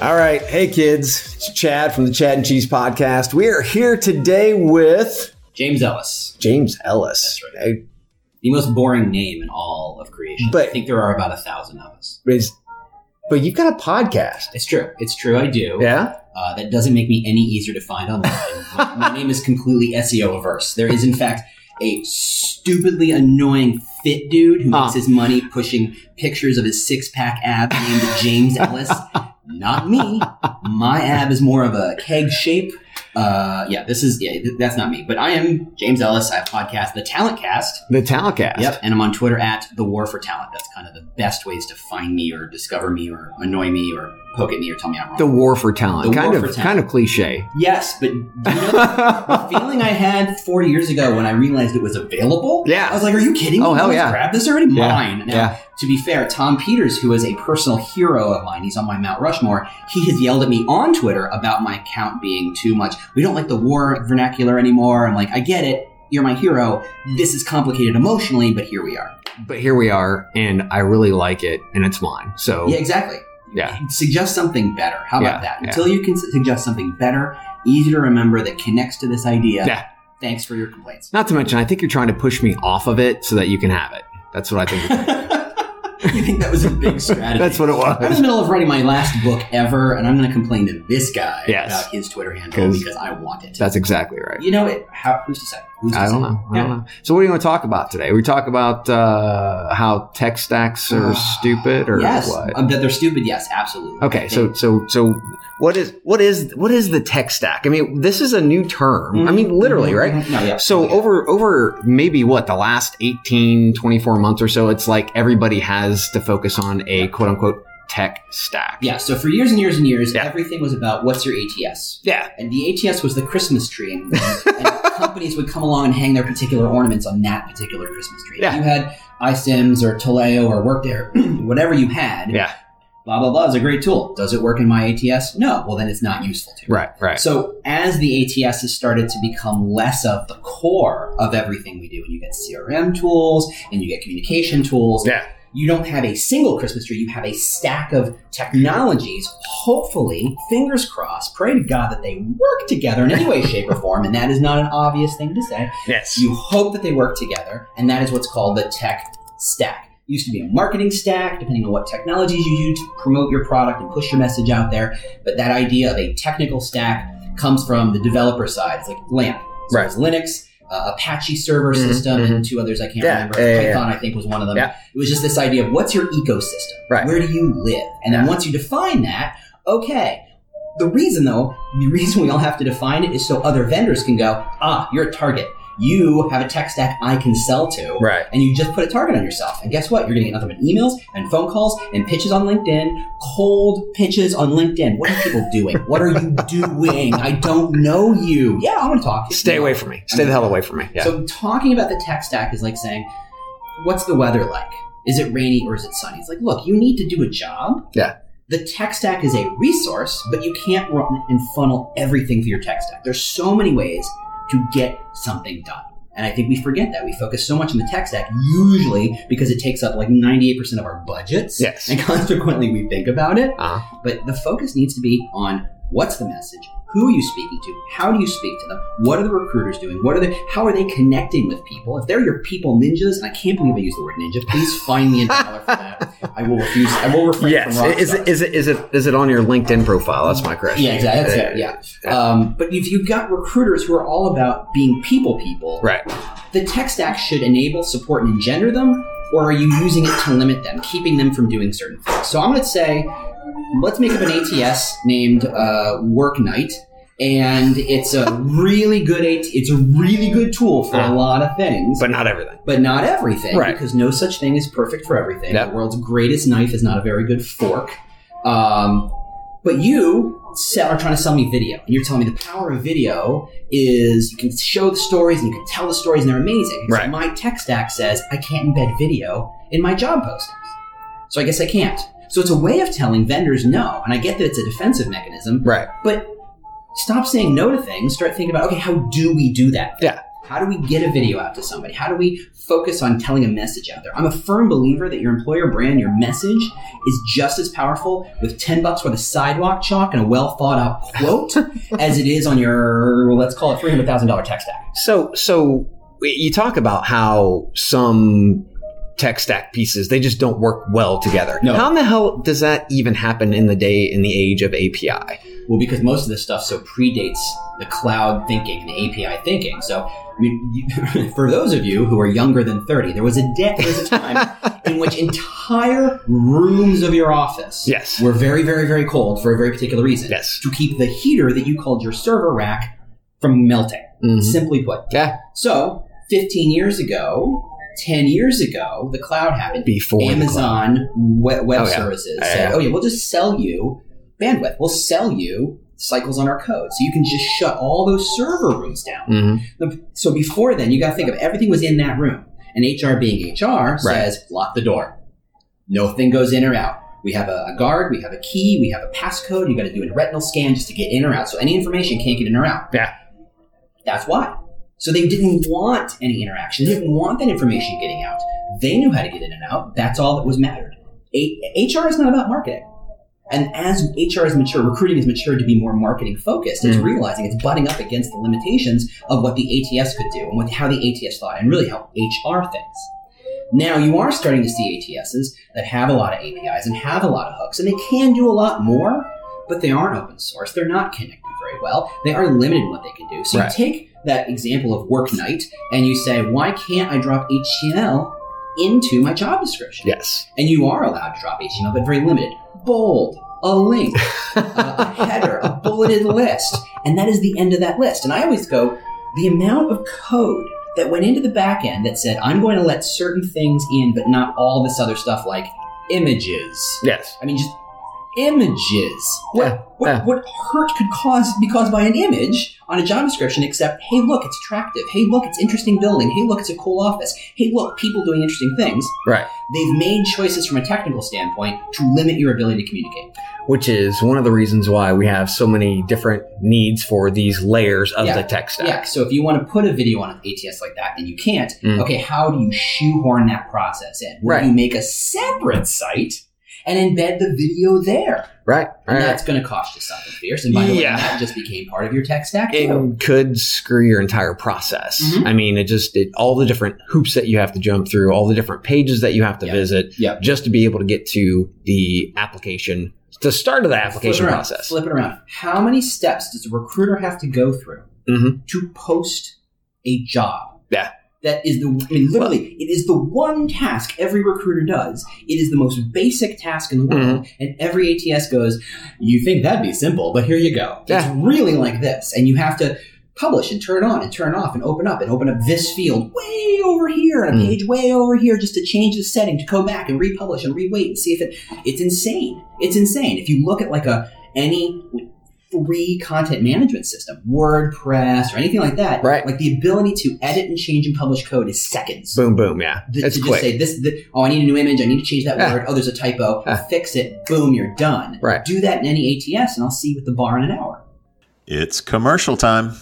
All right. Hey, kids. It's Chad from the Chad and Cheese podcast. We are here today with... James Ellis. That's right. The most boring name in all of creation. But, I think there are about 1,000 of us. But you've got a podcast. It's true. I do. Yeah? That doesn't make me any easier to find online. My name is completely SEO-averse. There is, in fact, a stupidly annoying fit dude who makes his money pushing pictures of his six-pack ab named James Ellis. Not me. My ab is more of a keg shape. That's not me. But I am James Ellis. I have a podcast, The Talent Cast. The Talent Cast. Yep. And I'm on Twitter at The War for Talent. That's kind of the best ways to find me or discover me or annoy me or poke at me or tell me I'm wrong. The War for Talent. Kind of cliche. Yes, but you know, the feeling I had 4 years ago when I realized it was available? Yeah. I was like, are you kidding me? Oh, hell yeah. Grab this already? Yeah. Mine. Now, yeah. To be fair, Tom Peters, who is a personal hero of mine, he's on my Mount Rushmore, he has yelled at me on Twitter about my account being too much. We don't like the war vernacular anymore. I'm like, I get it. You're my hero. This is complicated emotionally, but here we are. And I really like it, and it's mine. So yeah, exactly. Yeah. Suggest something better. How about that? Until you can suggest something better, easy to remember that connects to this idea. Yeah. Thanks for your complaints. Not to mention, I think you're trying to push me off of it so that you can have it. That's what I think you're trying to do. You think that was a big strategy? That's what it was. I'm in the middle of writing my last book ever, and I'm going to complain to this guy about his Twitter handle because I want it. That's exactly right. You know, who's to say? I don't know. So what do you want to talk about today? We talk about how tech stacks are stupid, or yes, what? That they're stupid. Yes, absolutely. Okay, so what is the tech stack? I mean, this is a new term. Mm-hmm. I mean, literally, mm-hmm. right? Mm-hmm. No, yeah. So over maybe the last 18, 24 months or so, it's like everybody has to focus on a quote unquote tech stack. Yeah. So for years and years and years, everything was about what's your ATS. Yeah. And the ATS was the Christmas tree. And companies would come along and hang their particular ornaments on that particular Christmas tree. Yeah. You had iSims or Taleo or Workday or whatever you had. Yeah. Blah, blah, blah is a great tool. Does it work in my ATS? No. Well, then it's not useful to me. Right. So as the ATS has started to become less of the core of everything we do, and you get CRM tools and you get communication tools. Yeah. You don't have a single Christmas tree. You have a stack of technologies, hopefully, fingers crossed, pray to God that they work together in any way, shape, or form. And that is not an obvious thing to say. Yes. You hope that they work together. And that is what's called the tech stack. It used to be a marketing stack, depending on what technologies you use to promote your product and push your message out there. But that idea of a technical stack comes from the developer side. It's like LAMP. So it's Linux. Apache server system and two others I can't remember. Python, I think, was one of them. Yeah. It was just this idea of what's your ecosystem? Right. Where do you live? And then once you define that, okay. The reason we all have to define it is so other vendors can go, you're a target. You have a tech stack I can sell to. Right. And you just put a target on yourself. And guess what? You're going to get nothing but emails and phone calls and pitches on LinkedIn. Cold pitches on LinkedIn. What are people doing? What are you doing? I don't know you. Yeah, I want to talk to you. Stay away from me. Stay the hell away from me. Yeah. So talking about the tech stack is like saying, what's the weather like? Is it rainy or is it sunny? It's like, look, you need to do a job. Yeah. The tech stack is a resource, but you can't run and funnel everything through your tech stack. There's so many ways to get something done. And I think we forget that. We focus so much on the tech stack, usually because it takes up like 98% of our budgets. Yes. And consequently, we think about it. Uh-huh. But the focus needs to be on what's the message? Who are you speaking to? How do you speak to them? What are the recruiters doing? How are they connecting with people? If they're your people ninjas, and I can't believe I used the word ninja, please find me $1 for that. I will refrain from rock stars. Is it on your LinkedIn profile? That's my question. Yeah, exactly. That's fair. But if you've got recruiters who are all about being people, right? The tech stack should enable, support, and engender them, or are you using it to limit them, keeping them from doing certain things? So I'm going to say, let's make up an ATS named Worknight, And it's a really good tool for a lot of things. But not everything. Right. Because no such thing is perfect for everything. Yep. The world's greatest knife is not a very good fork. But you are trying to sell me video. And you're telling me the power of video is you can show the stories and you can tell the stories and they're amazing. Right. So my tech stack says I can't embed video in my job postings. So I guess I can't. So it's a way of telling vendors no. And I get that it's a defensive mechanism. Right. But stop saying no to things. Start thinking about, okay, how do we do that? Yeah. How do we get a video out to somebody? How do we focus on telling a message out there? I'm a firm believer that your employer brand, your message, is just as powerful with $10 worth of sidewalk chalk and a well-thought-out quote as it is on your, well, let's call it $300,000 tech stack. So you talk about how some tech stack pieces, they just don't work well together. No. How in the hell does that even happen in the day, in the age of API? Well, because most of this stuff so predates the cloud thinking and the API thinking. So, I mean, for those of you who are younger than 30, there was a time in which entire rooms of your office were very, very, very cold for a very particular reason. Yes. To keep the heater that you called your server rack from melting, simply put. Yeah. So, 10 years ago, the cloud happened. Before Amazon Web Services said, we'll just sell you bandwidth. We'll sell you cycles on our code. So you can just shut all those server rooms down. Mm-hmm. So before then, you got to think of everything was in that room. And HR being HR says, lock the door. No thing goes in or out. We have a guard. We have a key. We have a passcode. You got to do a retinal scan just to get in or out. So any information can't get in or out. Yeah. That's why. So they didn't want any interaction. They didn't want that information getting out. They knew how to get in and out. That's all that was mattered. HR is not about marketing. And as HR is mature, recruiting is matured to be more marketing focused. It's realizing it's butting up against the limitations of what the ATS could do and how the ATS thought and really how HR thinks. Now you are starting to see ATSs that have a lot of APIs and have a lot of hooks, and they can do a lot more, but they aren't open source. They're not connected very well. They are limited in what they can do. So you take that example of Worknight and you say, why can't I drop HTML into my job description? Yes. And you are allowed to drop HTML, but very limited. Bold, a link, a header, a bulleted list. And that is the end of that list. And I always go, the amount of code that went into the back end that said, I'm going to let certain things in, but not all this other stuff like images. Yes. I mean, just images. What hurt could be caused by an image on a job description except, hey, look, it's attractive. Hey, look, it's interesting building. Hey, look, it's a cool office. Hey, look, people doing interesting things. Right. They've made choices from a technical standpoint to limit your ability to communicate. Which is one of the reasons why we have so many different needs for these layers of the tech stack. Yeah. So if you want to put a video on an ATS like that and you can't, okay, how do you shoehorn that process in? Where do you make a separate site and embed the video there? Right. And that's going to cost you something fierce. And by the way, that just became part of your tech stack. It could screw your entire process. Mm-hmm. I mean, all the different hoops that you have to jump through, all the different pages that you have to visit just to be able to get to the application, the start of the application process. Flip it around. How many steps does a recruiter have to go through to post a job? Yeah. That is it is the one task every recruiter does. It is the most basic task in the world. Mm-hmm. And every ATS goes, you think that'd be simple, but here you go. Yeah. It's really like this. And you have to publish and turn on and turn off and open up this field way over here and a page way over here just to change the setting, to go back and republish and rewait and see if it's insane. It's insane. If you look at like any free content management system, WordPress or anything like that, right? Like the ability to edit and change and publish code is seconds. Boom, yeah. It's quick. Just say, I need a new image, I need to change that word, there's a typo, fix it, boom, you're done. Right. Do that in any ATS and I'll see you at the bar in an hour. It's commercial time.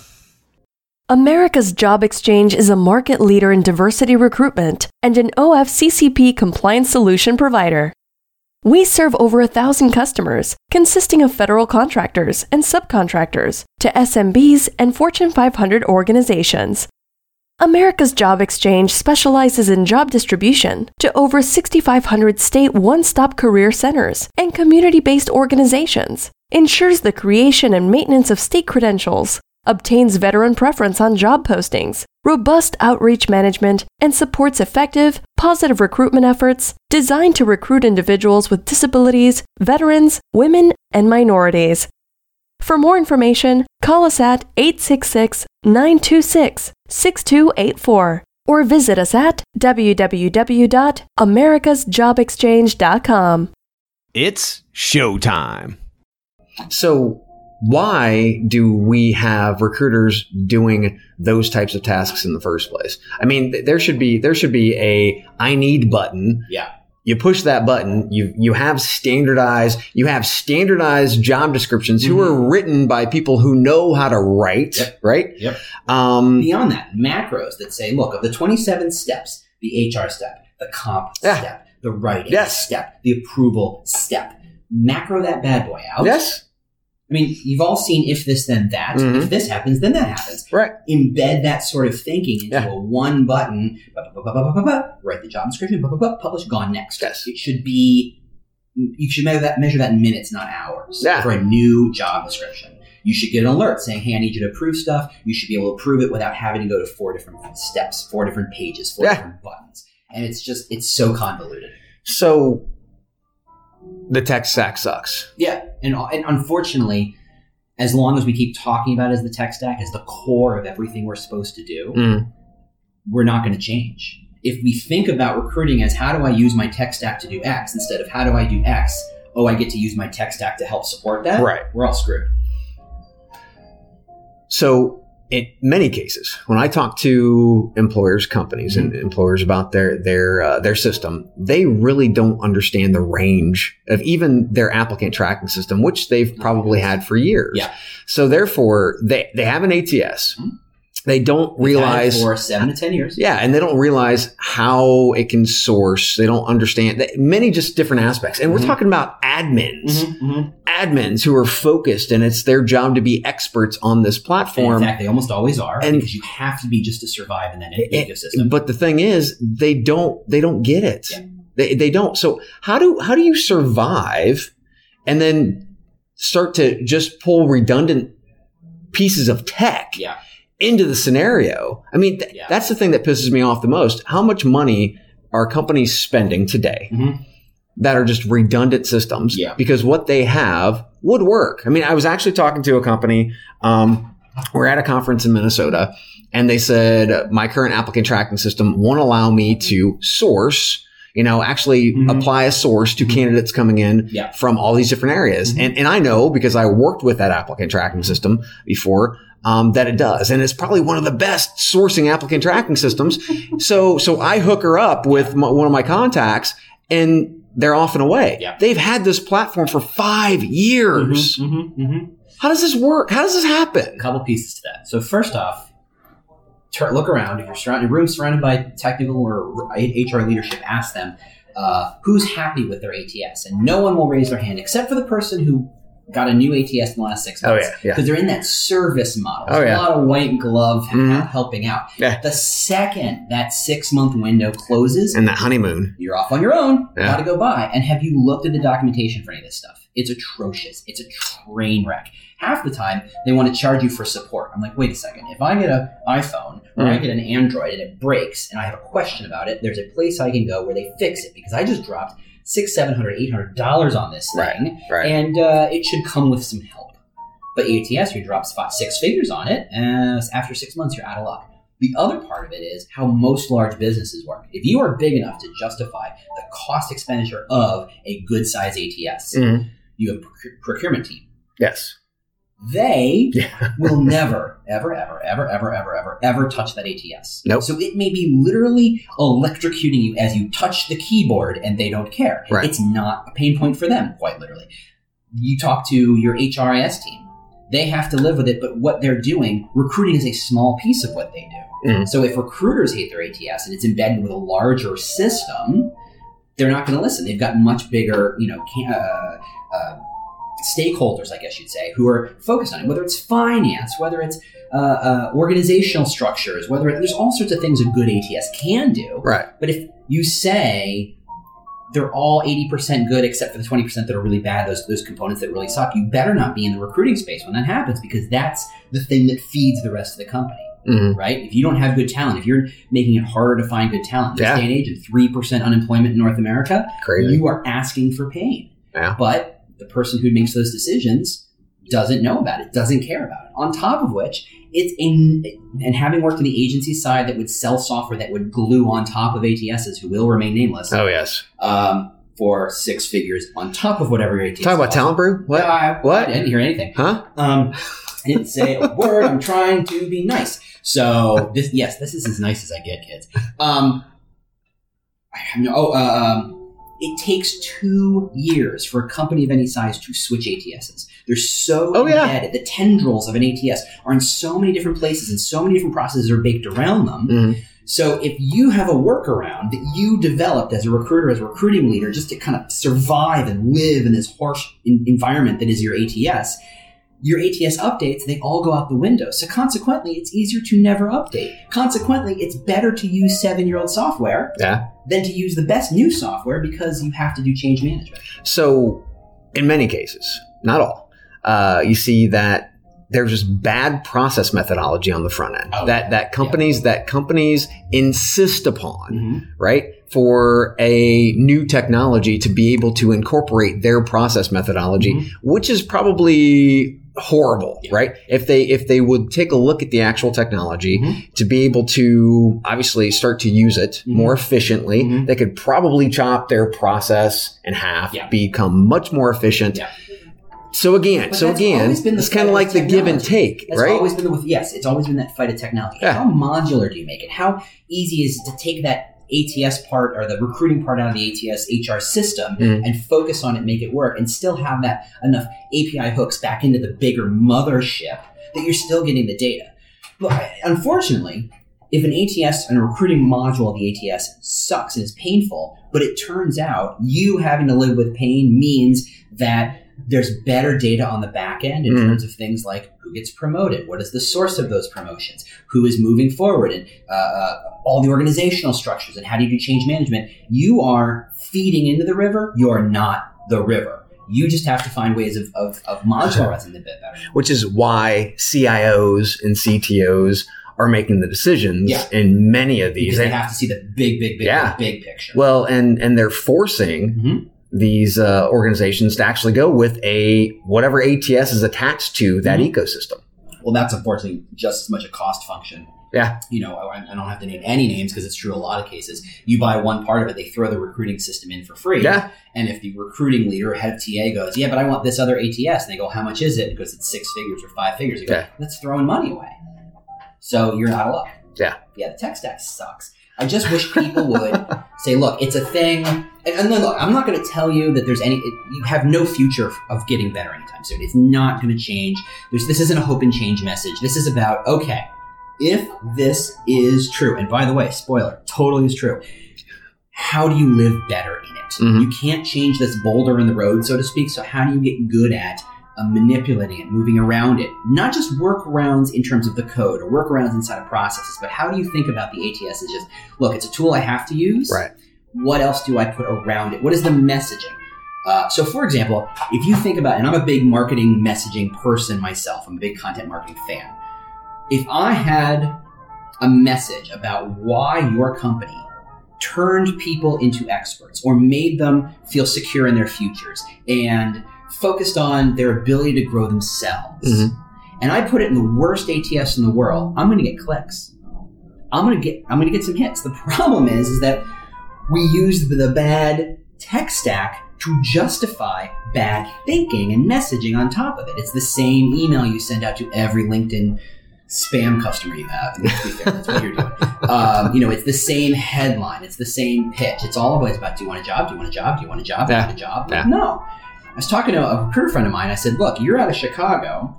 America's Job Exchange is a market leader in diversity recruitment and an OFCCP compliance solution provider. We serve over 1,000 customers, consisting of federal contractors and subcontractors, to SMBs and Fortune 500 organizations. America's Job Exchange specializes in job distribution to over 6,500 state one-stop career centers and community-based organizations, ensures the creation and maintenance of state credentials, obtains veteran preference on job postings, robust outreach management, and supports effective, positive recruitment efforts designed to recruit individuals with disabilities, veterans, women, and minorities. For more information, call us at 866-926-6284 or visit us at www.americasjobexchange.com. It's showtime. So why do we have recruiters doing those types of tasks in the first place? I mean, there should be a I need button. Yeah. You push that button, you have standardized job descriptions who are written by people who know how to write, right? Yep. Beyond that, macros that say, look, of the 27 steps, the HR step, the comp step, the writing step, the approval step, macro that bad boy out. Yes. I mean, you've all seen if this, then that. Mm-hmm. If this happens, then that happens. Right. Embed that sort of thinking into a one button, write the job description, publish, gone, next. Yes. It should be, you should measure that in minutes, not hours, for a new job description. You should get an alert saying, hey, I need you to approve stuff. You should be able to approve it without having to go to 4 different steps, 4 different pages, 4 different buttons. And it's just, it's so convoluted. So the tech stack sucks. Yeah. And unfortunately, as long as we keep talking about it as the tech stack, as the core of everything we're supposed to do, we're not going to change. If we think about recruiting as how do I use my tech stack to do X instead of how do I do X, oh, I get to use my tech stack to help support that, right? We're all screwed. So in many cases, when I talk to employers, companies, and employers about their system, they really don't understand the range of even their applicant tracking system, which they've probably had for years. Yeah. So therefore, they have an ATS. Mm-hmm. They don't realize for 7 to 10 years. Yeah, and they don't realize how it can source. They don't understand many just different aspects, and we're talking about admins. Mm-hmm, mm-hmm. Admins who are focused, and it's their job to be experts on this platform. And in fact, they almost always are, and because you have to be just to survive in that ecosystem. But the thing is, they don't get it. Yeah. They don't. So how do you survive, and then start to just pull redundant pieces of tech into the scenario? I mean, that's the thing that pisses me off the most. How much money are companies spending today? Mm-hmm. That are just redundant systems because what they have would work. I mean, I was actually talking to a company. We're at a conference in Minnesota, and they said, my current applicant tracking system won't allow me to source, apply a source to candidates coming in from all these different areas. Mm-hmm. And I know because I worked with that applicant tracking system before. That it does. And it's probably one of the best sourcing applicant tracking systems. So I hook her up with one of my contacts, and they're off and away. Yeah. They've had this platform for 5 years. Mm-hmm, mm-hmm, mm-hmm. How does this work? How does this happen? A couple pieces to that. So first off, look around. If you're surrounded, room surrounded by technical or HR leadership, ask them who's happy with their ATS. And no one will raise their hand except for the person who got a new ATS in the last 6 months. Oh, yeah. Because they're in that service model. There's a lot of white glove helping out. Yeah. The second that 6-month window closes. And that honeymoon. You're off on your own. Got to go by. And have you looked at the documentation for any of this stuff? It's atrocious. It's a train wreck. Half the time, they want to charge you for support. I'm like, wait a second. If I get an iPhone or I get an Android and it breaks and I have a question about it, there's a place I can go where they fix it because I just dropped $600, $700, $800 on this thing, right. And it should come with some help. But ATS, you drop 6 figures on it, and after 6 months, you're out of luck. The other part of it is how most large businesses work. If you are big enough to justify the cost expenditure of a good-sized ATS, you have a procurement team. Yes. They will never, ever touch that ATS. Nope. So it may be literally electrocuting you as you touch the keyboard, and they don't care. Right. It's not a pain point for them, quite literally. You talk to your HRIS team. They have to live with it, but what they're doing, recruiting is a small piece of what they do. Mm. So if recruiters hate their ATS and it's embedded with a larger system, they're not going to listen. They've got much bigger, stakeholders, I guess you'd say, who are focused on it, whether it's finance, whether it's organizational structures, there's all sorts of things a good ATS can do. Right. But if you say they're all 80% good except for the 20% that are really bad, those components that really suck, you better not be in the recruiting space when that happens because that's the thing that feeds the rest of the company. Mm-hmm. Right? If you don't have good talent, if you're making it harder to find good talent, this day and age of 3% unemployment in North America, crazy. You are asking for pain. Yeah. But the person who makes those decisions doesn't know about it, doesn't care about it. On top of which, it's and having worked in the agency side that would sell software that would glue on top of ATSs who will remain nameless. Oh, yes. For six figures on top of whatever ATS. Talking about Talent Brew? What? What? I didn't hear anything. Huh? I didn't say a word. I'm trying to be nice. So, this is as nice as I get, kids. It takes 2 years for a company of any size to switch ATSs. They're so embedded. The tendrils of an ATS are in so many different places and so many different processes are baked around them. Mm-hmm. So if you have a workaround that you developed as a recruiter, as a recruiting leader, just to kind of survive and live in this harsh environment that is your ATS updates, they all go out the window. So consequently, it's easier to never update. Consequently, it's better to use 7-year-old software than to use the best new software because you have to do change management. So in many cases, not all, you see that there's just bad process methodology on the front end that companies insist upon, mm-hmm. right? For a new technology to be able to incorporate their process methodology, mm-hmm. which is probably horrible, right? If they would take a look at the actual technology mm-hmm. to be able to obviously start to use it mm-hmm. more efficiently, mm-hmm. they could probably chop their process in half, become much more efficient. Yeah. So again, it's kind of like the give and take, right? That's always been it's always been that fight of technology. Yeah. How modular do you make it? How easy is it to take that ATS part or the recruiting part out of the ATS HR system and focus on it, make it work, and still have that enough API hooks back into the bigger mothership that you're still getting the data? But unfortunately, if an ATS and a recruiting module of the ATS sucks and is painful, but it turns out you having to live with pain means that there's better data on the back end in terms of things like who gets promoted, what is the source of those promotions, who is moving forward, and all the organizational structures and how do you do change management. You are feeding into the river. You're not the river. You just have to find ways of modularizing the bit better. Which is why CIOs and CTOs are making the decisions in many of these. Because they have to see the big picture. Well, and they're forcing these organizations to actually go with whatever ATS is attached to that ecosystem. Well, that's unfortunately just as much a cost function. Yeah. You know, I don't have to name any names because it's true in a lot of cases. You buy one part of it, they throw the recruiting system in for free. Yeah. And if the recruiting leader or head of TA goes, but I want this other ATS. And they go, how much is it? Because it's 6 figures or 5 figures. You go, that's throwing money away. So you're out of luck. Yeah. Yeah, the tech stack sucks. I just wish people would say, look, it's a thing. And then, look, I'm not going to tell you that there's you have no future of getting better anytime soon. It's not going to change. This isn't a hope and change message. This is about, okay, if this is true, and by the way, spoiler, totally is true, how do you live better in it? Mm-hmm. You can't change this boulder in the road, so to speak. So how do you get good at manipulating it, moving around it, not just workarounds in terms of the code or workarounds inside of processes, but how do you think about the ATS as just, look, it's a tool I have to use. Right. What else do I put around it? What is the messaging? So for example, if you think about, and I'm a big marketing messaging person myself, I'm a big content marketing fan. If I had a message about why your company turned people into experts or made them feel secure in their futures and focused on their ability to grow themselves, and I put it in the worst ATS in the world, I'm going to get clicks. I'm going to get some hits. The problem is that we use the bad tech stack to justify bad thinking and messaging on top of it. It's the same email you send out to every LinkedIn spam customer you have. That's what you're doing. It's the same headline. It's the same pitch. It's always about, do you want a job? Do you want a job? Do you want a job? Do you want a job? Yeah. No. I was talking to a recruiter friend of mine. I said, look, you're out of Chicago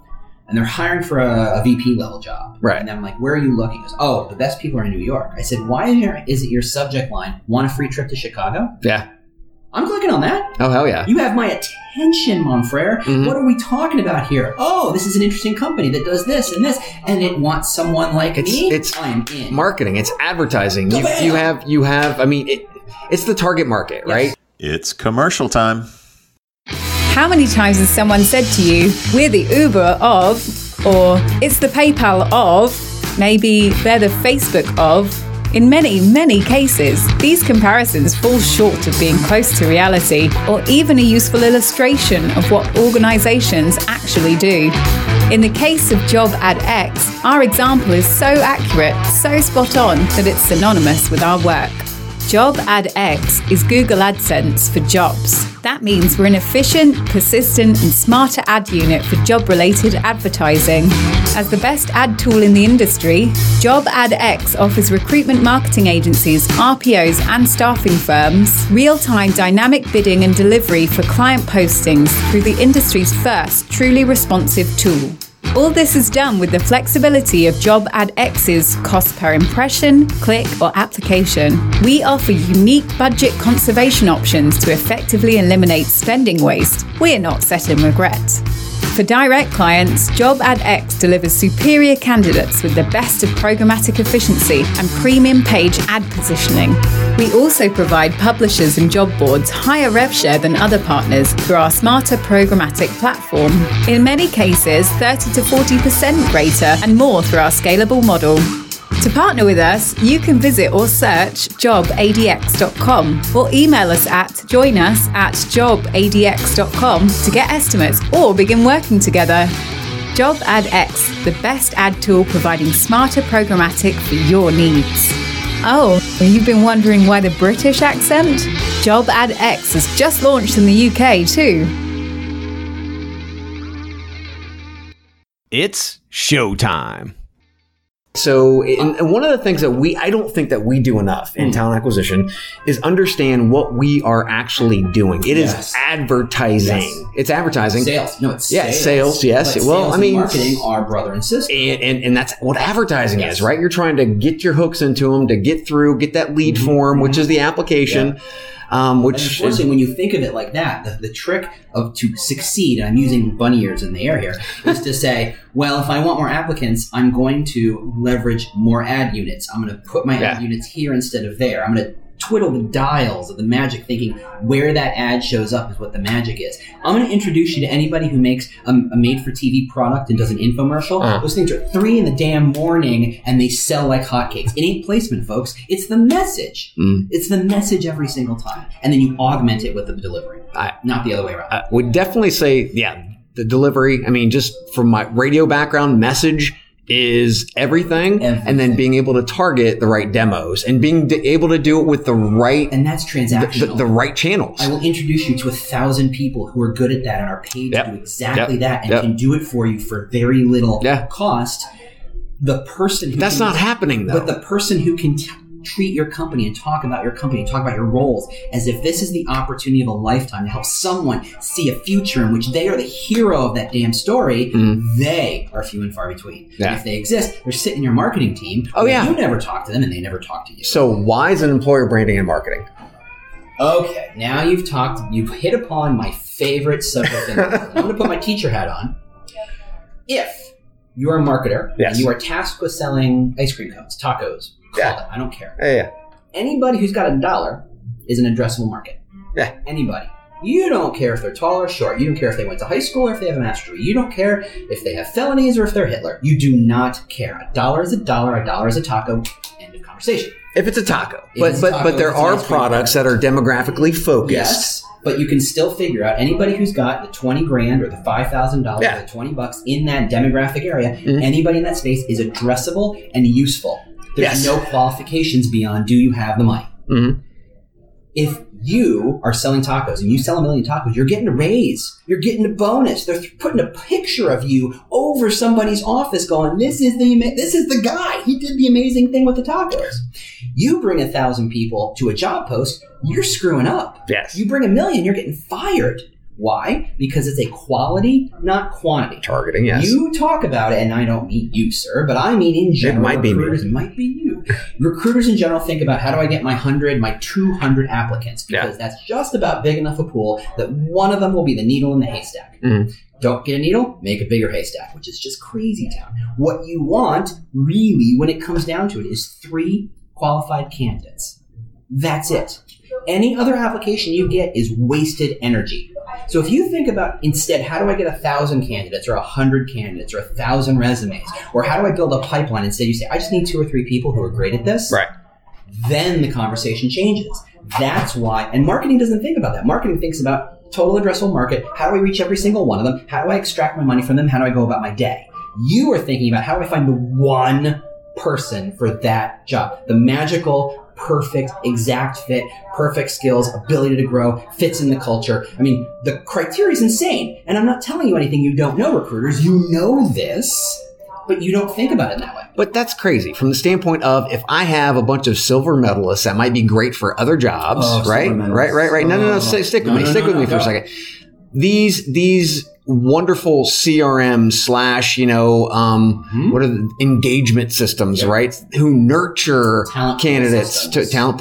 and they're hiring for a VP level job. Right. And I'm like, where are you looking? He goes, oh, the best people are in New York. I said, why is it your subject line, want a free trip to Chicago? Yeah. I'm clicking on that. Oh, hell yeah. You have my attention, mon frere. Mm-hmm. What are we talking about here? Oh, this is an interesting company that does this and this, and it wants someone like me. It's I'm in. Marketing. It's advertising. You have, I mean, it's the target market, right? It's commercial time. How many times has someone said to you, we're the Uber of, or it's the PayPal of, maybe they're the Facebook of, In many, many cases, these comparisons fall short of being close to reality or even a useful illustration of what organizations actually do. In the case of JobAdX, our example is so accurate, so spot on, that it's synonymous with our work. JobAdX is Google AdSense for jobs. That means we're an efficient, persistent, and smarter ad unit for job-related advertising. As the best ad tool in the industry, JobAdX offers recruitment marketing agencies, RPOs, and staffing firms real-time dynamic bidding and delivery for client postings through the industry's first truly responsive tool. All this is done with the flexibility of JobAdX's cost per impression, click, or application. We offer unique budget conservation options to effectively eliminate spending waste. We're not set in regret. For direct clients, JobAdX delivers superior candidates with the best of programmatic efficiency and premium page ad positioning. We also provide publishers and job boards higher rev share than other partners through our smarter programmatic platform. In many cases, 30 to 40% greater and more through our scalable model. To partner with us, you can visit or search jobadx.com or email us at joinus@jobadx.com to get estimates or begin working together. JobAdX, the best ad tool providing smarter programmatic for your needs. Oh, you've been wondering why the British accent? JobAdX has just launched in the UK too. It's showtime. So one of the things that I don't think that we do enough in talent acquisition is understand what we are actually doing. It is advertising. Yes. It's advertising. Sales. No, it's sales. Yeah, sales, yes. But well, sales and marketing are brother and sister. And that's what advertising is, right? You're trying to get your hooks into them, to get through, get that lead form, which is the application. Yeah. Unfortunately, when you think of it like that, the trick to succeed, and I'm using bunny ears in the air here, is to say, well, if I want more applicants, I'm going to leverage more ad units. I'm going to put my ad units here instead of there. I'm going to twiddle the dials of the magic, thinking where that ad shows up is what the magic is. I'm going to introduce you to anybody who makes a made-for-TV product and does an infomercial. Those things are 3 a.m. and they sell like hotcakes. It ain't placement, folks. It's the message. It's the message every single time. And then you augment it with the delivery, not the other way around. I would definitely say, the delivery. I mean, just from my radio background, message is everything, and then being able to target the right demos and being able to do it with the right, and that's transactional, the right channels. I will introduce you to 1,000 people who are good at that, and our page do exactly that, and can do it for you for very little cost. The person who that's not happening though. But the person who can treat your company and talk about your company and talk about your roles as if this is the opportunity of a lifetime to help someone see a future in which they are the hero of that damn story, they are few and far between. Yeah. And if they exist, they're sitting in your marketing team. You never talk to them and they never talk to you. So why is an employer branding and marketing? Okay, now you've hit upon my favorite subject in the world. I'm going to put my teacher hat on. If you are a marketer and you are tasked with selling ice cream cones, tacos, call it. I don't care. Anybody who's got $1 is an addressable market. Anybody. You don't care if they're tall or short. You don't care if they went to high school or if they have a master's degree. You don't care if they have felonies or if they're Hitler. You do not care. $1 is $1. $1 is a taco. End of conversation. If it's a taco. But there are products that are demographically focused. Yes. But you can still figure out anybody who's got the $20,000 or the $5,000 or the $20 in that demographic area. Anybody in that space is addressable and useful. There's no qualifications beyond do you have the money. If you are selling tacos and you sell 1 million tacos, you're getting a raise. You're getting a bonus. They're putting a picture of you over somebody's office going, this is the guy. He did the amazing thing with the tacos. You bring 1,000 people to a job post, you're screwing up. You bring 1 million, you're getting fired. Why? Because it's a quality, not quantity. Targeting, yes. You talk about it, and I don't mean you, sir, but I mean in general. It might be you. Recruiters in general think about how do I get my 100, my 200 applicants, because that's just about big enough a pool that one of them will be the needle in the haystack. Don't get a needle, make a bigger haystack, which is just crazy town. What you want, really, when it comes down to it, is 3 qualified candidates. That's it. Any other application you get is wasted energy. So if you think about instead, how do I get 1,000 candidates or 100 candidates or 1,000 resumes? Or how do I build a pipeline? Instead, you say, I just need 2 or 3 people who are great at this. Right. then the conversation changes. That's why, and marketing doesn't think about that. Marketing thinks about total addressable market. How do I reach every single one of them? How do I extract my money from them? How do I go about my day? You are thinking about how do I find the one person for that job? The magical, perfect, exact fit, perfect skills, ability to grow, fits in the culture. I mean, the criteria is insane. And I'm not telling you anything you don't know, recruiters. You know this, but you don't think about it that way. But that's crazy. From the standpoint of, if I have a bunch of silver medalists, that might be great for other jobs, right? No. Stick with me for a second. These wonderful CRM slash, what are the engagement systems, right? Who nurture talent candidates to talent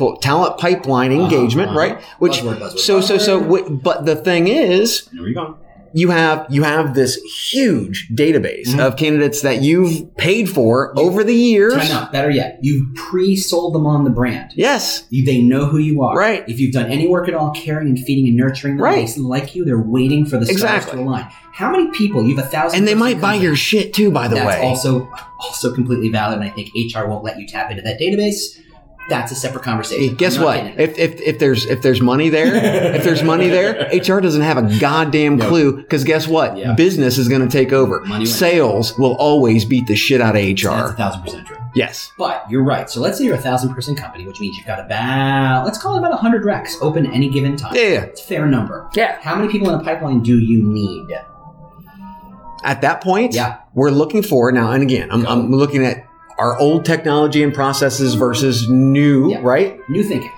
pipeline engagement, right? Which buzzword. But the thing is, there we go. You have this huge database of candidates that you've paid for over the years. Better yet, you've pre-sold them on the brand. Yes. They know who you are. Right. If you've done any work at all, caring and feeding and nurturing them, they like you, they're waiting for the stars to align. How many people, you have 1,000 and they might buy your shit too, by the way. That's also completely valid, and I think HR won't let you tap into that database. That's a separate conversation. Guess what? If there's money there, HR doesn't have a goddamn clue, because guess what? Yeah. Business is going to take over. Sales will always beat the shit out of HR. So that's 1,000% true. Yes. But you're right. So let's say you're a 1,000-person company, which means you've got about, let's call it about 100 racks open at any given time. Yeah. It's a fair number. Yeah. How many people in a pipeline do you need? At that point, we're looking for, now, and again, I'm looking at our old technology and processes versus new, right? New thinking.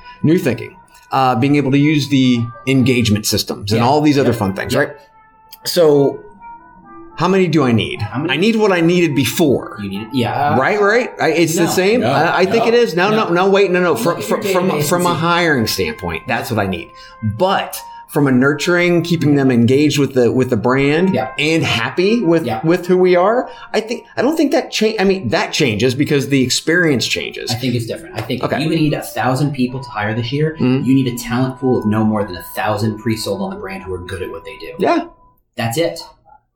Being able to use the engagement systems and all these other fun things, right? So how many do I need? I need what I needed before. You need, Right? It's the same. I think it is. No. From a hiring standpoint, that's what I need. But from a nurturing, keeping them engaged with the brand and happy with who we are, I don't think that change. I mean, that changes because the experience changes. I think it's different. I think if you need 1,000 people to hire this year, you need a talent pool of no more than 1,000 pre-sold on the brand who are good at what they do. Yeah. That's it.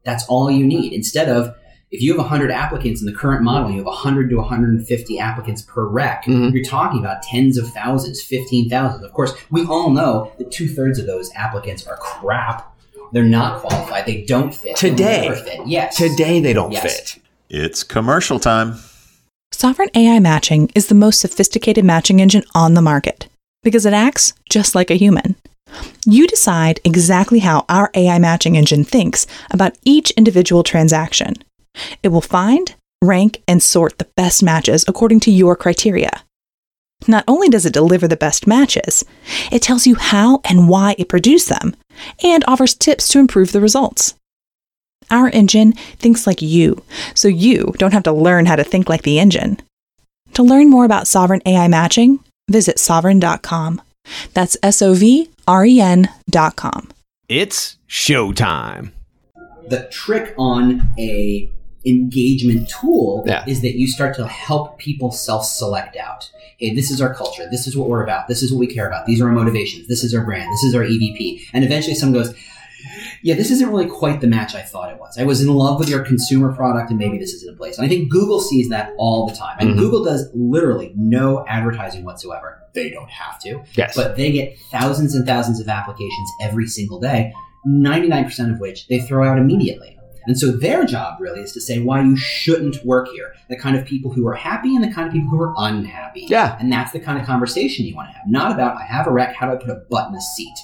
That's all you need. Instead of, if you have 100 applicants in the current model, you have 100 to 150 applicants per rec. You're talking about tens of thousands, 15,000. Of course, we all know that 2/3 of those applicants are crap. They're not qualified. They don't fit. Today, they don't fit. It's commercial time. Sovren AI Matching is the most sophisticated matching engine on the market because it acts just like a human. You decide exactly how our AI matching engine thinks about each individual transaction. It will find, rank, and sort the best matches according to your criteria. Not only does it deliver the best matches, it tells you how and why it produced them and offers tips to improve the results. Our engine thinks like you, so you don't have to learn how to think like the engine. To learn more about Sovren AI Matching, visit Sovren.com. That's Sovren.com. It's showtime. The trick on a engagement tool is that you start to help people self-select out. Hey, this is our culture. This is what we're about. This is what we care about. These are our motivations. This is our brand. This is our EVP. And eventually someone goes, this isn't really quite the match I thought it was. I was in love with your consumer product, and maybe this isn't a place. And I think Google sees that all the time. And Google does literally no advertising whatsoever. They don't have to. Yes. But they get thousands and thousands of applications every single day, 99% of which they throw out immediately. And so their job really is to say why you shouldn't work here. The kind of people who are happy and the kind of people who are unhappy. Yeah. And that's the kind of conversation you want to have. Not about, I have a rec, how do I put a butt in the seat?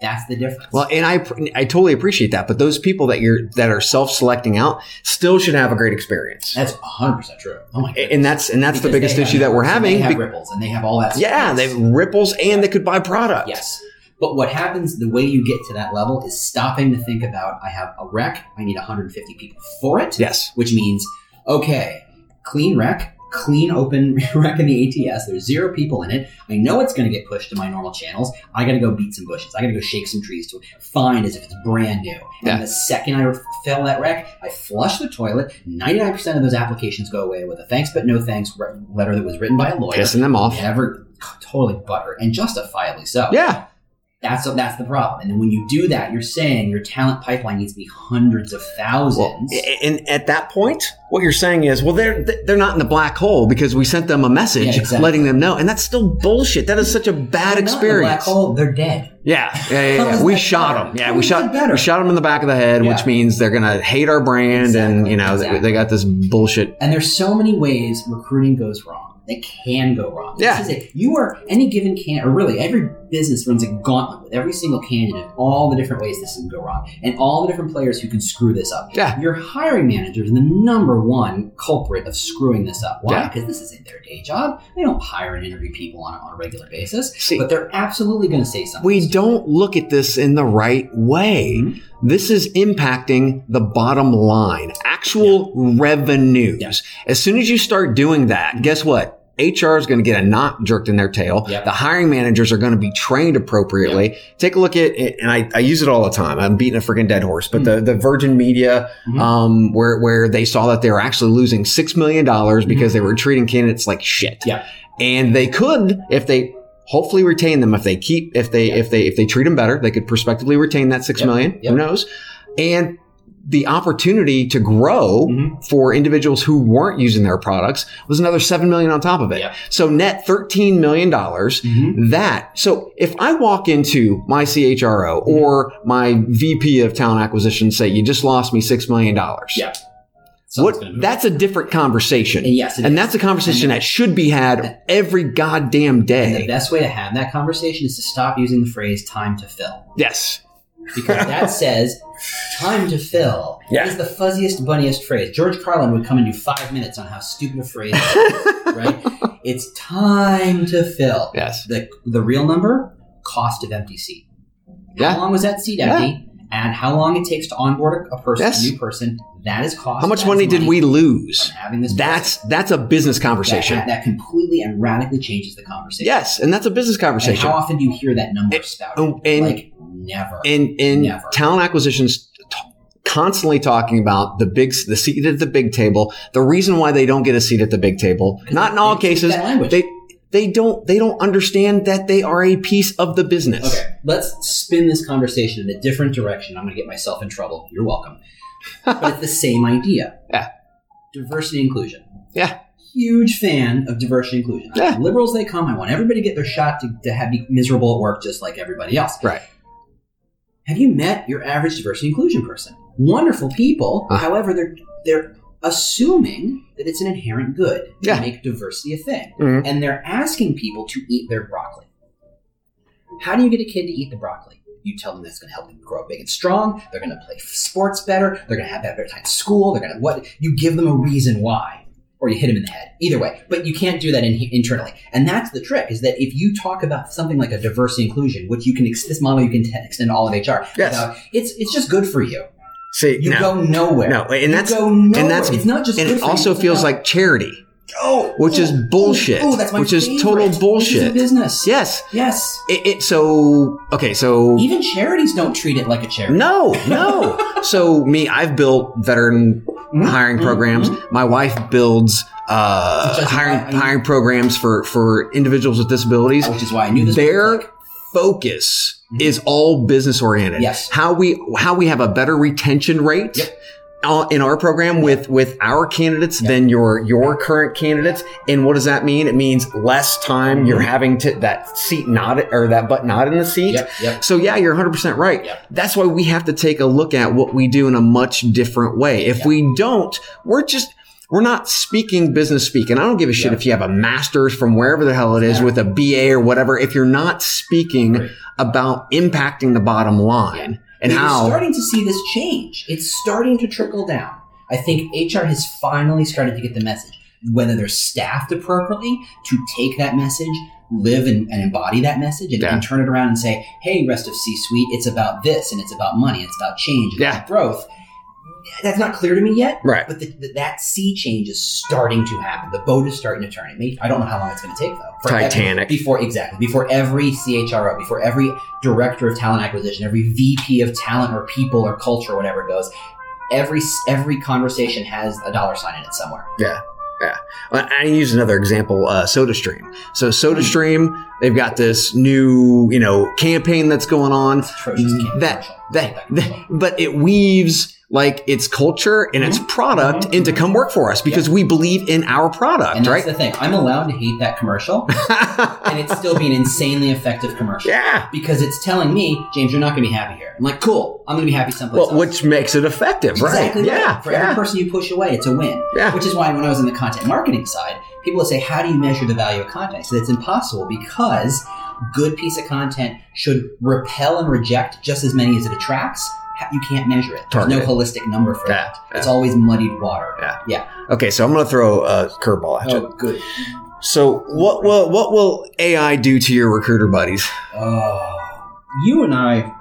That's the difference. Well, and I totally appreciate that. But those people that are self-selecting out still should have a great experience. That's 100% true. Oh my goodness. And that's the biggest issue that we're having. They have ripples and they have all that stuff. Yeah, they have ripples and they could buy product. Yes. But what happens, the way you get to that level is stopping to think about, I have a rec, I need 150 people for it. Yes. Which means, okay, clean rec, clean open rec in the ATS. There's 0 people in it. I know it's going to get pushed to my normal channels. I got to go beat some bushes. I got to go shake some trees to find as if it's brand new. And the second I fail that rec, I flush the toilet. 99% of those applications go away with a thanks but no thanks letter that was written by a lawyer. Pissing them off. Totally butter. And justifiably so. Yeah. That's the problem. And then when you do that, you're saying your talent pipeline needs to be hundreds of thousands. Well, and at that point, what you're saying is, well, they're not in the black hole because we sent them a message letting them know. And that's still bullshit. That is such a bad experience. Not in the black hole, they're dead. Yeah. We shot them. Yeah, we shot them in the back of the head, which means they're going to hate our brand. And, you know, they got this bullshit. And there's so many ways recruiting goes wrong. That can go wrong. Yeah. This is it. You are any given candidate, or really every business runs a gauntlet with every single candidate, all the different ways this can go wrong, and all the different players who can screw this up. Yeah. Your hiring manager is the number one culprit of screwing this up. Why? Because this isn't their day job. They don't hire and interview people on a regular basis, but they're absolutely going to say something. We don't look at this in the right way. Mm-hmm. This is impacting the bottom line, actual revenues. Yeah. As soon as you start doing that, guess what? HR is going to get a knot jerked in their tail. Yep. The hiring managers are going to be trained appropriately. Yep. Take a look at it, and I use it all the time. I'm beating a freaking dead horse, but the Virgin Media, where they saw that they were actually losing $6 million because they were treating candidates like shit. Yep. And they could, if they hopefully retain them, if they treat them better, they could prospectively retain that $6 million. Yep. Who knows? And the opportunity to grow for individuals who weren't using their products was another $7 million on top of it. Yeah. So net $13 million. So if I walk into my CHRO or my VP of talent acquisition, say, you just lost me $6 million. Yeah. That's a different conversation. And yes, it is. That's a conversation that should be had every goddamn day. And the best way to have that conversation is to stop using the phrase time to fill. Yes. Because that says time to fill is the fuzziest, bunniest phrase. George Carlin would come and do 5 minutes on how stupid a phrase that is, right? It's time to fill. Yes. The real number, cost of empty seat. How long was that seat empty? And how long it takes to onboard a person, a new person, that is cost. How much money did we lose? Having this that's a business conversation. That completely and radically changes the conversation. Yes, and that's a business conversation. And how often do you hear that number spouted? Never. Never. Talent acquisition's constantly talking about the seat at the big table, the reason why they don't get a seat at the big table. Not in all cases. They don't understand that they are a piece of the business. Okay, let's spin this conversation in a different direction. I'm going to get myself in trouble. You're welcome. But it's the same idea. Yeah. Diversity and inclusion. Yeah. Huge fan of diversity and inclusion. Yeah. Like liberals, they come. I want everybody to get their shot to be miserable at work just like everybody else. Right. Have you met your average diversity and inclusion person? Wonderful people. However, they're assuming that it's an inherent good to make diversity a thing. Mm-hmm. And they're asking people to eat their broccoli. How do you get a kid to eat the broccoli? You tell them that's going to help them grow big and strong. They're going to play sports better. They're going to have that better time at school. They're going to what? You give them a reason why. Or you hit him in the head. Either way. But you can't do that internally. And that's the trick, is that if you talk about something like a diversity inclusion, which you can, this model you can extend to all of HR. Yes. Without, it's just good for you. See, you go nowhere. No, and that's, you go nowhere. And that's, it's not just and good it for also you, feels like charity. Which is bullshit. That's my favorite. Is total bullshit. This is a business. Yes. So even charities don't treat it like a charity. No. So I've built veteran hiring programs. My wife builds hiring programs for individuals with disabilities. Which is why I knew this. Their focus is all business oriented. Yes. How we have a better retention rate. Yep. In our program with our candidates than your current candidates. And what does that mean? It means less time you're having to that seat not or that butt not in the seat. Yep. So you're 100% right. Yep. That's why we have to take a look at what we do in a much different way. If we don't, we're not speaking business speak. And I don't give a shit if you have a master's from wherever the hell it is with a BA or whatever. If you're not speaking about impacting the bottom line. Yeah. And how you're starting to see this change. It's starting to trickle down. I think HR has finally started to get the message, whether they're staffed appropriately to take that message, live and embody that message, and turn it around and say, hey, rest of C-suite, it's about this, and it's about money, it's about change, it's about growth. That's not clear to me yet, right? But that sea change is starting to happen. The boat is starting to turn. I don't know how long it's going to take, though. Titanic. Before every CHRO, before every director of talent acquisition, every VP of talent or people or culture or whatever it goes, every conversation has a dollar sign in it somewhere. Yeah. Yeah. I use another example, SodaStream. So SodaStream, they've got this new, campaign that's going on. It's atrocious campaign. But it weaves like its culture and its product into come work for us because we believe in our product, and that's the thing. I'm allowed to hate that commercial and it's still be an insanely effective commercial. Yeah. Because it's telling me, James, you're not going to be happy here. I'm like, cool. I'm going to be happy someplace else. Which makes it effective, exactly right? Yeah. For every person you push away, it's a win. Yeah. Which is why when I was in the content marketing side, people would say, how do you measure the value of content? So it's impossible because good piece of content should repel and reject just as many as it attracts. You can't measure it. There's no holistic number for that. It's always muddied water. Yeah. Okay, so I'm going to throw a curveball at you. Oh, good. So what will AI do to your recruiter buddies? You and I...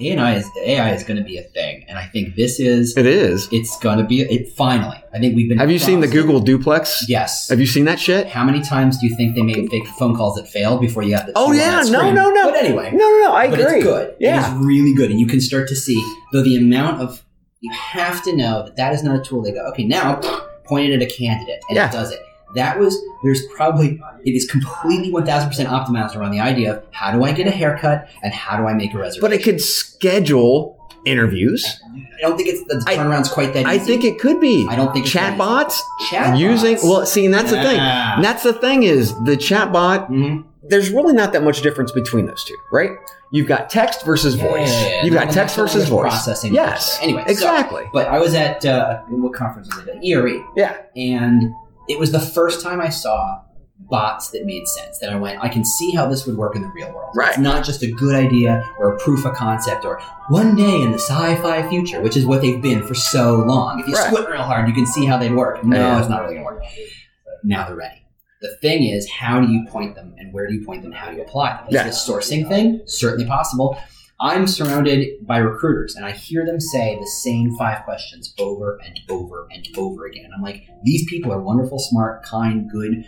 yeah. AI is going to be a thing, and I think this is... It is. It's going to be... Finally. I think we've been... Have you seen the Google Duplex? Yes. Have you seen that shit? How many times do you think they made fake phone calls that failed before you got the... Oh, yeah. No. But anyway. No. I agree. But it's good. Yeah. It's really good. And you can start to see, though, the amount of... You have to know that is not a tool. They go, okay, now point it at a candidate, and it does it. It is completely 1,000% optimized around the idea of how do I get a haircut and how do I make a reservation. But it could schedule interviews. I don't think the turnaround's quite that easy. I think it could be. I don't think chatbots using. Well, see, and that's the thing. And that's the thing is the chatbot. Mm-hmm. There's really not that much difference between those two, right? You've got text versus voice. Yeah. You've got text versus voice. Processing. Yes. Anyway. Exactly. So, but I was at what conference was it? ERE. Yeah. And it was the first time I saw bots that made sense. That I went, I can see how this would work in the real world. Right. It's not just a good idea or a proof of concept or one day in the sci-fi future, which is what they've been for so long. If you squint real hard, you can see how they'd work. No, it's not really going to work. Now they're ready. The thing is, how do you point them and where do you point them? How do you apply them? Is this sourcing thing? Certainly possible. I'm surrounded by recruiters, and I hear them say the same five questions over and over and over again. And I'm like, these people are wonderful, smart, kind, good,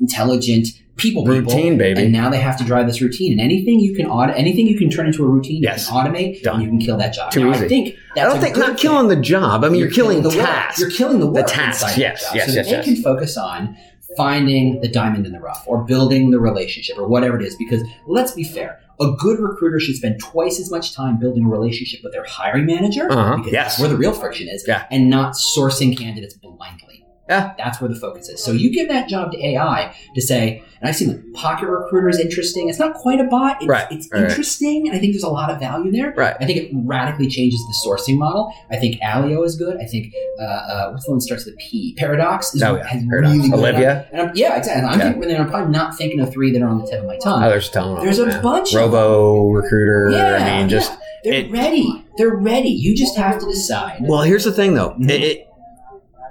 intelligent people. Routine, baby. And now they have to drive this routine. And anything you can turn into a routine, you can automate, and you can kill that job. Too easy. I don't think killing the job. I mean, you're killing the task. You're killing the work. The task. Yes. They can focus on finding the diamond in the rough or building the relationship or whatever it is, because let's be fair. A good recruiter should spend twice as much time building a relationship with their hiring manager, because that's where the real friction is, and not sourcing candidates blindly. Yeah. That's where the focus is. So you give that job to AI to say, and I've seen Pocket Recruiter is interesting. It's not quite a bot. It's interesting. And I think there's a lot of value there. Right. I think it radically changes the sourcing model. I think Taleo is good. I think, what's the one that starts with a P? Paradox. Paradox. Really good. Olivia. Exactly. I'm probably not thinking of three that are on the tip of my tongue. Oh, there's a ton. There's a bunch. Robo Recruiter. Ready. They're ready. You just have to decide. Well, here's the thing though. Mm-hmm.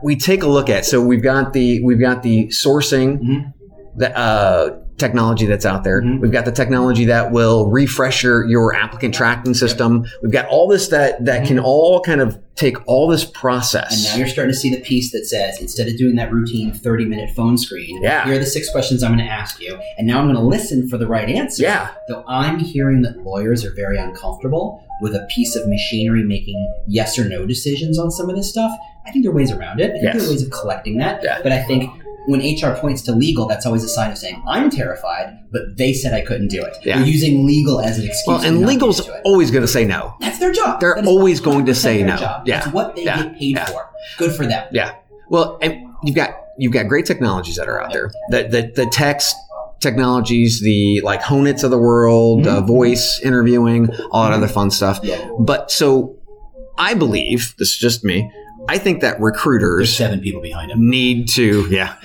We take a look at, so we've got the sourcing technology that's out there. Mm-hmm. We've got the technology that will refresh your applicant tracking system. Yep. We've got all this that can all kind of take all this process. And now you're starting to see the piece that says, instead of doing that routine 30-minute phone screen, here are the 6 questions I'm going to ask you. And now I'm going to listen for the right answer. Yeah. Though I'm hearing that lawyers are very uncomfortable with a piece of machinery making yes or no decisions on some of this stuff. I think there are ways around it. I think there are ways of collecting that. Yeah. But I think when HR points to legal, that's always a sign of saying, I'm terrified, but they said I couldn't do it. Yeah. They're using legal as an excuse. Well, and legal's always going to say no. That's their job. They're always going to say no. Job. Yeah. That's what they get paid for. Good for them. Yeah. Well, and you've got great technologies that are out there. The text technologies, the like Honits of the world, voice interviewing, all that other fun stuff. Yeah. But so I believe, this is just me, I think that recruiters... There's 7 people behind him. Need to... Yeah.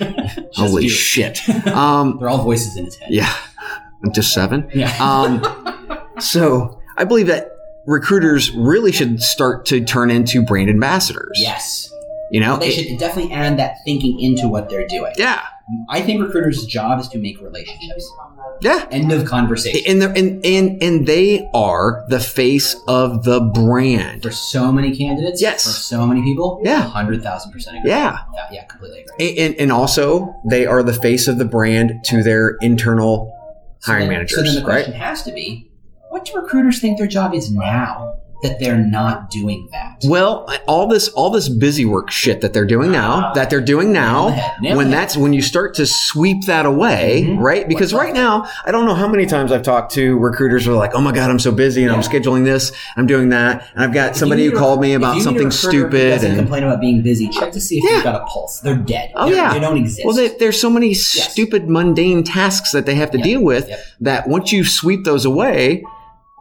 Holy shit. They're all voices in his head. Yeah. Just 7? Yeah. So I believe that recruiters really should start to turn into brand ambassadors. Yes. They should definitely add that thinking into what they're doing. Yeah. I think recruiters' job is to make relationships. Yeah. End of conversation. And they are the face of the brand. For so many candidates. Yes. For so many people. Yeah. 100,000% agree. Yeah. Yeah, completely agree. And also, they are the face of the brand to their internal hiring managers. So then the question has to be, what do recruiters think their job is now? that they're not doing that. Well, all this busy work shit that they're doing now, when that's when you start to sweep that away, mm-hmm. right? Because right now, I don't know how many times I've talked to recruiters who are like, "Oh my god, I'm so busy, and I'm scheduling this, I'm doing that, and I've got somebody who called me about something stupid." Who doesn't complain about being busy. Check to see if you've got a pulse. They're dead. Oh yeah, they don't exist. Well, there's so many stupid, mundane tasks that they have to deal with that once you sweep those away.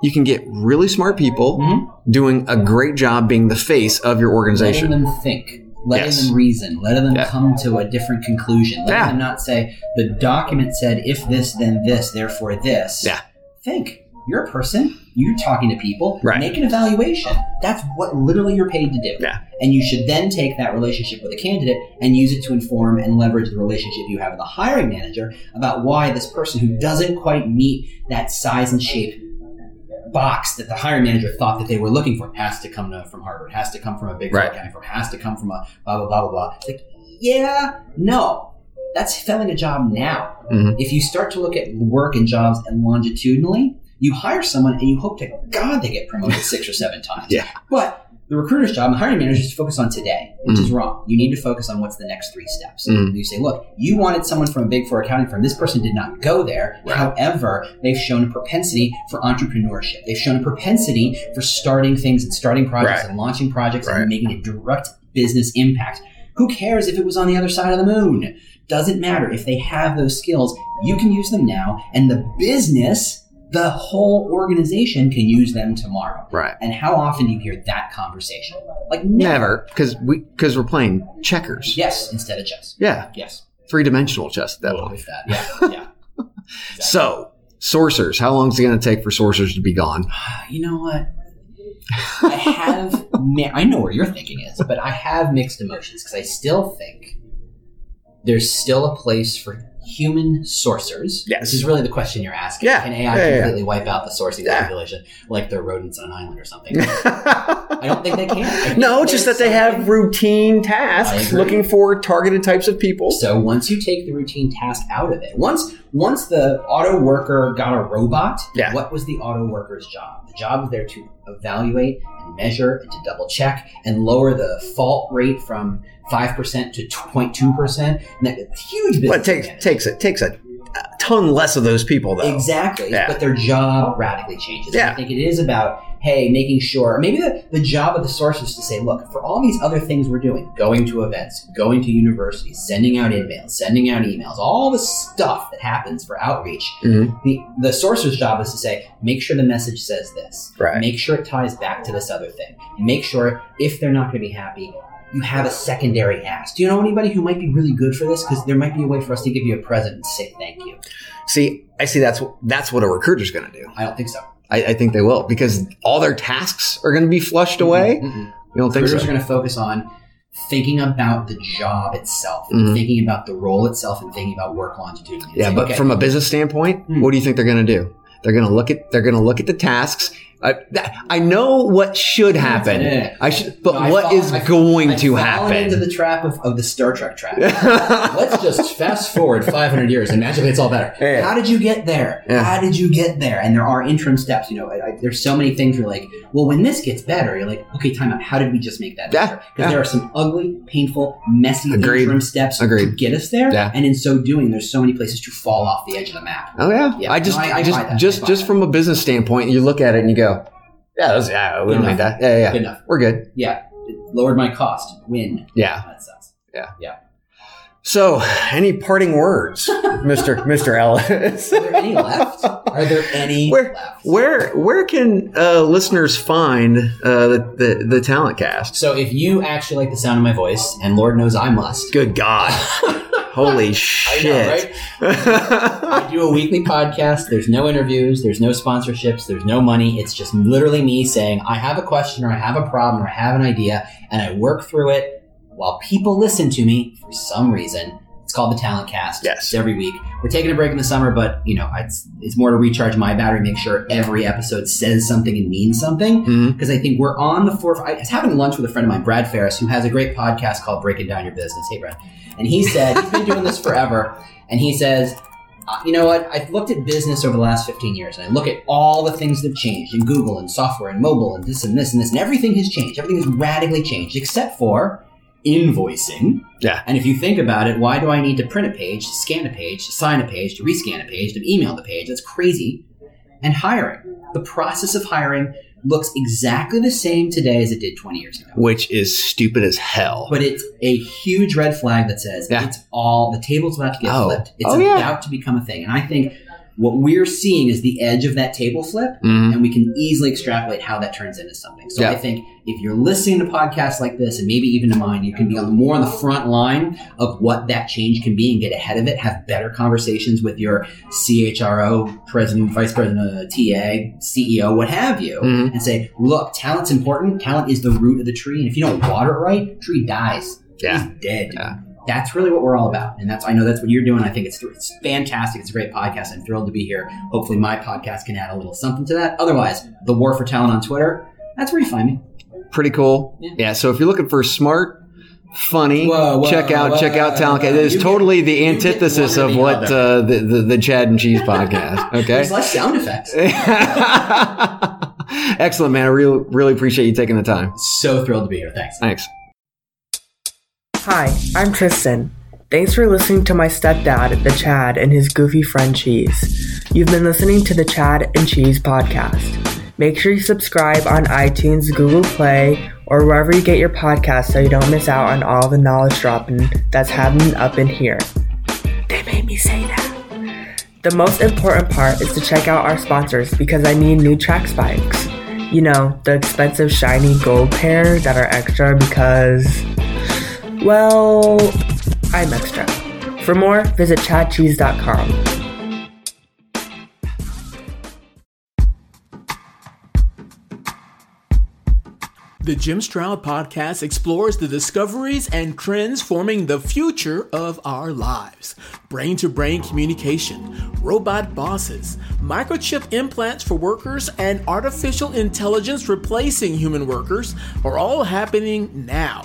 You can get really smart people mm-hmm. doing a great job being the face of your organization. Letting them think. Letting them reason. Letting them come to a different conclusion. Letting them not say, the document said, if this, then this, therefore this. Yeah. Think. You're a person. You're talking to people. Right. Make an evaluation. That's what literally you're paid to do. Yeah. And you should then take that relationship with a candidate and use it to inform and leverage the relationship you have with the hiring manager about why this person who doesn't quite meet that size and shape box that the hiring manager thought that they were looking for has to come from Harvard, has to come from a big accounting firm, has to come from a blah, blah, blah, blah, blah. It's like, no, that's filling a job now. Mm-hmm. If you start to look at work and jobs and longitudinally, you hire someone and you hope to God they get promoted 6 or 7 times. Yeah. But the recruiter's job and the hiring manager's is to focus on today, which mm-hmm. is wrong. You need to focus on what's the next 3 steps. Mm-hmm. You say, look, you wanted someone from a big 4 accounting firm. This person did not go there. Right. However, they've shown a propensity for entrepreneurship. They've shown a propensity for starting things and starting projects and launching projects and making a direct business impact. Who cares if it was on the other side of the moon? Doesn't matter. If they have those skills, you can use them now. And the business... the whole organization can use them tomorrow. Right. And how often do you hear that conversation? Like never. Because we're playing checkers. Yes, instead of chess. Yeah. Yes. 3-dimensional chess at that point. Yeah. Yeah. Exactly. So, Sorcerers. How long is it going to take for Sorcerers to be gone? You know what? I know where your thinking is, but I have mixed emotions because I still think there's still a place for human sorcerers. Yes. This is really the question you're asking. Yeah. Can AI completely wipe out the sourcing population like they're rodents on an island or something? I don't think they can. No, just that they have routine tasks looking for targeted types of people. So once you take the routine task out of it, once the auto worker got a robot, what was the auto worker's job? The job was there to evaluate and measure and to double check and lower the fault rate from 5% to 0.2%. And that's huge business. But it takes a ton less of those people, though. Exactly. Yeah. But their job radically changes. Yeah. I think it is about, hey, making sure, maybe the job of the source is to say, look, for all these other things we're doing, going to events, going to universities, sending out emails, all the stuff that happens for outreach, mm-hmm. the sourcer's job is to say, make sure the message says this. Right. Make sure it ties back to this other thing. Make sure if they're not going to be happy, you have a secondary ask. Do you know anybody who might be really good for this? Because there might be a way for us to give you a present and say thank you. See, I see that's what a recruiter's going to do. I don't think so. I think they will because all their tasks are going to be flushed away. Mm-hmm. You don't think so? Recruiters are going to focus on thinking about the job itself, mm-hmm. thinking about the role itself, and thinking about work longitudinally. Yeah, but from a business standpoint, mm-hmm. what do you think they're going to do? They're going to look at the tasks. I know what should happen. Yeah. What is going to happen? Into the trap of the Star Trek trap. Let's just fast forward 500 years and magically it's all better. Yeah. How did you get there? Yeah. How did you get there? And there are interim steps. You know, there's so many things you're like, well, when this gets better, you're like, okay, time out. How did we just make that better? Because there are some ugly, painful, messy interim steps to get us there. Yeah. And in so doing, there's so many places to fall off the edge of the map. Oh yeah. I just from a business standpoint, you look at it and you go, we don't need that. Yeah. Good enough. We're good. Yeah. It lowered my cost. Win. Yeah. That sucks. Yeah. So, any parting words, Mr. Ellis? Are there any left? Are there any left? Where can listeners find the Talent Cast? So, if you actually like the sound of my voice, and Lord knows I must. Good God. Holy shit. I know, right? I do a weekly podcast. There's no interviews. There's no sponsorships. There's no money. It's just literally me saying, I have a question or I have a problem or I have an idea, and I work through it while people listen to me for some reason. It's called The Talent Cast. Yes. It's every week. We're taking a break in the summer, but you know, it's more to recharge my battery, make sure every episode says something and means something. Because mm-hmm. I think we're on the forefront. I was having lunch with a friend of mine, Brad Ferris, who has a great podcast called Breaking Down Your Business. Hey, Brad. And he said, he's been doing this forever. And he says, You know what? I've looked at business over the last 15 years, and I look at all the things that have changed in Google and software and mobile and this and this and this, and everything has changed. Everything has radically changed, except for invoicing. Yeah. And if you think about it, why do I need to print a page, scan a page, sign a page, to rescan a page, to email the page? That's crazy. And hiring. The process of hiring looks exactly the same today as it did 20 years ago. Which is stupid as hell. But it's a huge red flag that says it's all, the table's about to get flipped. It's about to become a thing. And I think what we're seeing is the edge of that table flip, and we can easily extrapolate how that turns into something. So I think if you're listening to podcasts like this, and maybe even to mine, you can be more on the front line of what that change can be and get ahead of it, have better conversations with your CHRO, president, vice president, TA, CEO, what have you, and say, look, talent's important. Talent is the root of the tree. And if you don't water it right, tree dies. It's dead. Yeah. That's really what we're all about. And I know that's what you're doing. I think it's fantastic. It's a great podcast. I'm thrilled to be here. Hopefully my podcast can add a little something to that. Otherwise, The War for Talent on Twitter, that's where you find me. Pretty cool. Yeah. So if you're looking for smart, funny, check out Talent Cast. It is totally the antithesis of what the Chad and Cheese podcast. Okay. There's less sound effects. Excellent, man. I really, really appreciate you taking the time. So thrilled to be here. Thanks. Hi, I'm Tristan. Thanks for listening to my stepdad, the Chad, and his goofy friend Cheese. You've been listening to the Chad and Cheese podcast. Make sure you subscribe on iTunes, Google Play, or wherever you get your podcasts so you don't miss out on all the knowledge dropping that's happening up in here. They made me say that. The most important part is to check out our sponsors because I need new track spikes. You know, the expensive shiny gold pair that are extra because... well, I'm extra. For more, visit ChadCheese.com. The Jim Stroud Podcast explores the discoveries and trends forming the future of our lives. Brain-to-brain communication, robot bosses, microchip implants for workers, and artificial intelligence replacing human workers are all happening now.